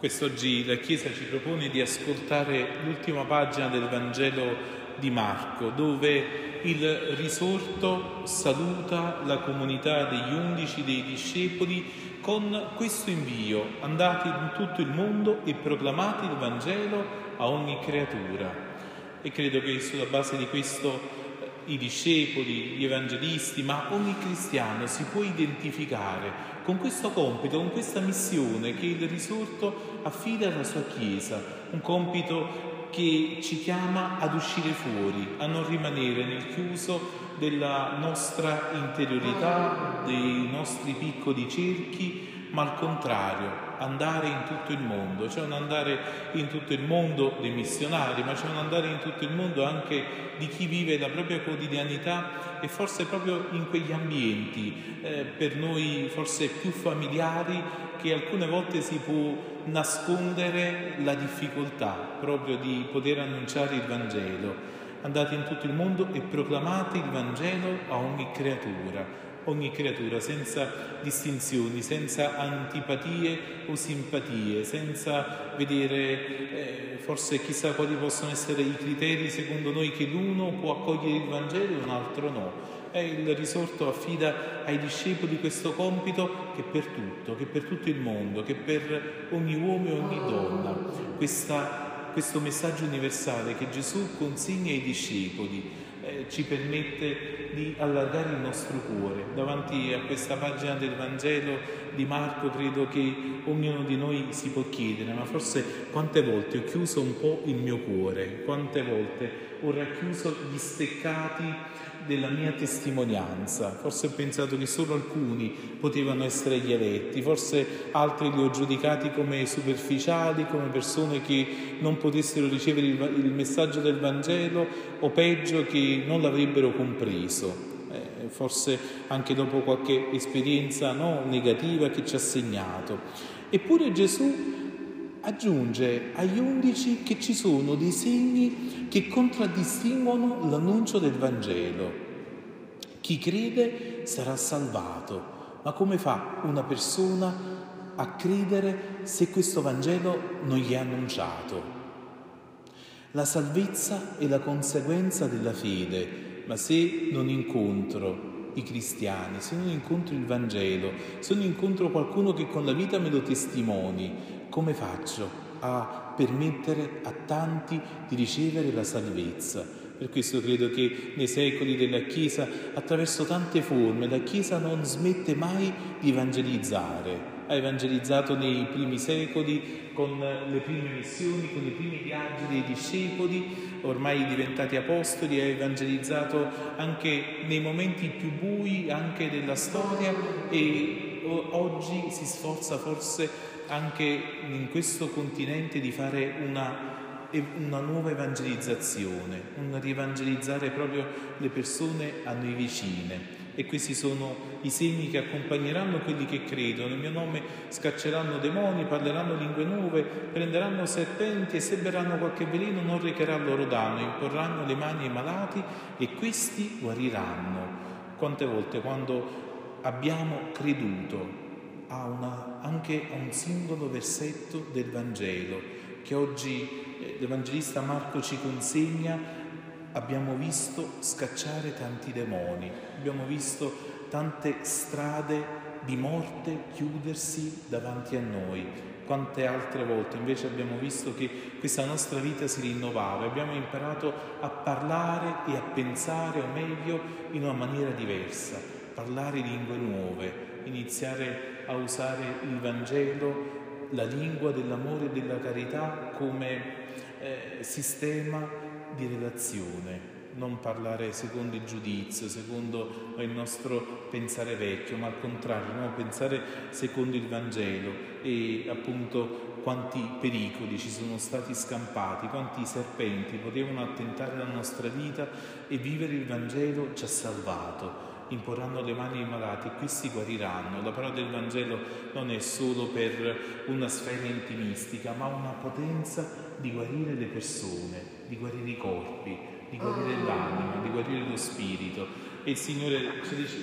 Quest'oggi la Chiesa ci propone di ascoltare l'ultima pagina del Vangelo di Marco, dove il risorto saluta la comunità degli undici, dei discepoli, con questo invio: andate in tutto il mondo e proclamate il Vangelo a ogni creatura. E credo che sulla base di questo i discepoli, gli evangelisti, ma ogni cristiano si può identificare con questo compito, con questa missione che il risorto affida alla sua Chiesa, un compito che ci chiama ad uscire fuori, a non rimanere nel chiuso della nostra interiorità, dei nostri piccoli cerchi, ma al contrario andare in tutto il mondo. C'è un andare in tutto il mondo dei missionari, ma c'è un andare in tutto il mondo anche di chi vive la propria quotidianità e forse proprio in quegli ambienti per noi forse più familiari, che alcune volte si può nascondere la difficoltà proprio di poter annunciare il Vangelo. Andate in tutto il mondo e proclamate il Vangelo a ogni creatura senza distinzioni, senza antipatie o simpatie, senza vedere forse chissà quali possono essere i criteri secondo noi che l'uno può accogliere il Vangelo e un altro no. E il risorto affida ai discepoli questo compito che per tutto il mondo, che per ogni uomo e ogni donna. Questo messaggio universale che Gesù consegna ai discepoli ci permette di allargare il nostro cuore. Davanti a questa pagina del Vangelo di Marco credo che ognuno di noi si può chiedere: ma forse quante volte ho chiuso un po' il mio cuore, quante volte ho racchiuso gli steccati della mia testimonianza, forse ho pensato che solo alcuni potevano essere gli eletti, forse altri li ho giudicati come superficiali, come persone che non potessero ricevere il messaggio del Vangelo, o peggio che non l'avrebbero compreso. Forse anche dopo qualche esperienza negativa che ci ha segnato. Eppure Gesù aggiunge agli undici che ci sono dei segni che contraddistinguono l'annuncio del Vangelo. Chi crede sarà salvato. Ma come fa una persona a credere se questo Vangelo non gli è annunciato? La salvezza è la conseguenza della fede. Ma se non incontro i cristiani, se non incontro il Vangelo, se non incontro qualcuno che con la vita me lo testimoni, come faccio a permettere a tanti di ricevere la salvezza? Per questo credo che nei secoli della Chiesa, attraverso tante forme, la Chiesa non smette mai di evangelizzare. Ha evangelizzato nei primi secoli con le prime missioni, con i primi viaggi dei discepoli, ormai diventati apostoli. Ha evangelizzato anche nei momenti più bui anche della storia, e oggi si sforza forse anche in questo continente di fare una nuova evangelizzazione, un rievangelizzare proprio le persone a noi vicine. E questi sono i segni che accompagneranno quelli che credono: nel mio nome scacceranno demoni, parleranno lingue nuove, prenderanno serpenti, e se berranno qualche veleno non recherà loro danno, imporranno le mani ai malati e questi guariranno. Quante volte, quando abbiamo creduto anche a un singolo versetto del Vangelo che oggi l'Evangelista Marco ci consegna, abbiamo visto scacciare tanti demoni, abbiamo visto tante strade di morte chiudersi davanti a noi. Quante altre volte invece abbiamo visto che questa nostra vita si rinnovava, abbiamo imparato a parlare e a pensare, o meglio, in una maniera diversa, parlare lingue nuove, iniziare a usare il Vangelo, la lingua dell'amore e della carità come sistema di relazione, non parlare secondo il giudizio, secondo il nostro pensare vecchio, ma al contrario, pensare secondo il Vangelo. E appunto quanti pericoli ci sono stati scampati, quanti serpenti potevano attentare alla nostra vita, e vivere il Vangelo ci ha salvato. Imporranno le mani ai malati e questi guariranno. La parola del Vangelo non è solo per una sfera intimistica, ma una potenza di guarire le persone, di guarire i corpi, di guarire l'anima, di guarire lo spirito. E il Signore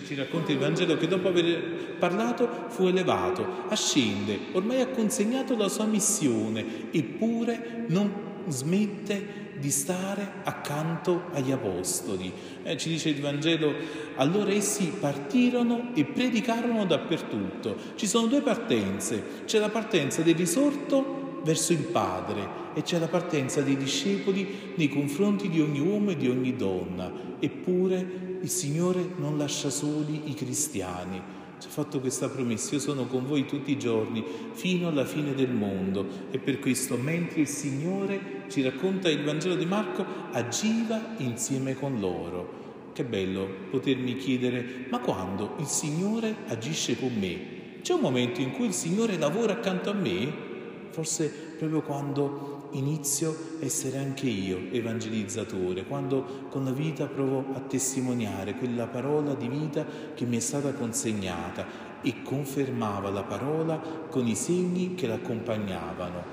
ci racconta il Vangelo che dopo aver parlato fu elevato, ascende, ormai ha consegnato la sua missione, eppure non smette di stare accanto agli apostoli. Ci dice il Vangelo, allora essi partirono e predicarono dappertutto. Ci sono due partenze, c'è la partenza del risorto verso il Padre e c'è la partenza dei discepoli nei confronti di ogni uomo e di ogni donna. Eppure il Signore non lascia soli i cristiani, ci ha fatto questa promessa: io sono con voi tutti i giorni fino alla fine del mondo. E per questo, mentre il Signore, ci racconta il Vangelo di Marco, agiva insieme con loro. Che bello potermi chiedere: ma quando il Signore agisce con me, c'è un momento in cui il Signore lavora accanto a me? Forse proprio quando inizio a essere anche io evangelizzatore, quando con la vita provo a testimoniare quella parola di vita che mi è stata consegnata e confermava la parola con i segni che l'accompagnavano.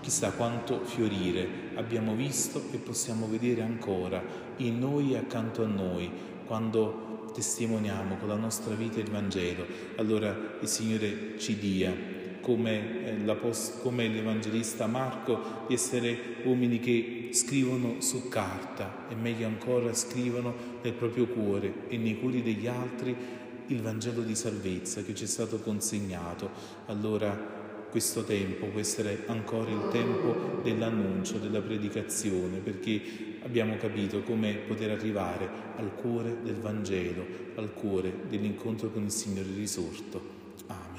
Chissà quanto fiorire abbiamo visto e possiamo vedere ancora in noi e accanto a noi quando testimoniamo con la nostra vita il Vangelo. Allora il Signore ci dia, come l'Evangelista Marco, di essere uomini che scrivono su carta e meglio ancora scrivono nel proprio cuore e nei cuori degli altri il Vangelo di salvezza che ci è stato consegnato. Allora questo tempo può essere ancora il tempo dell'annuncio, della predicazione, perché abbiamo capito come poter arrivare al cuore del Vangelo, al cuore dell'incontro con il Signore risorto. Amen.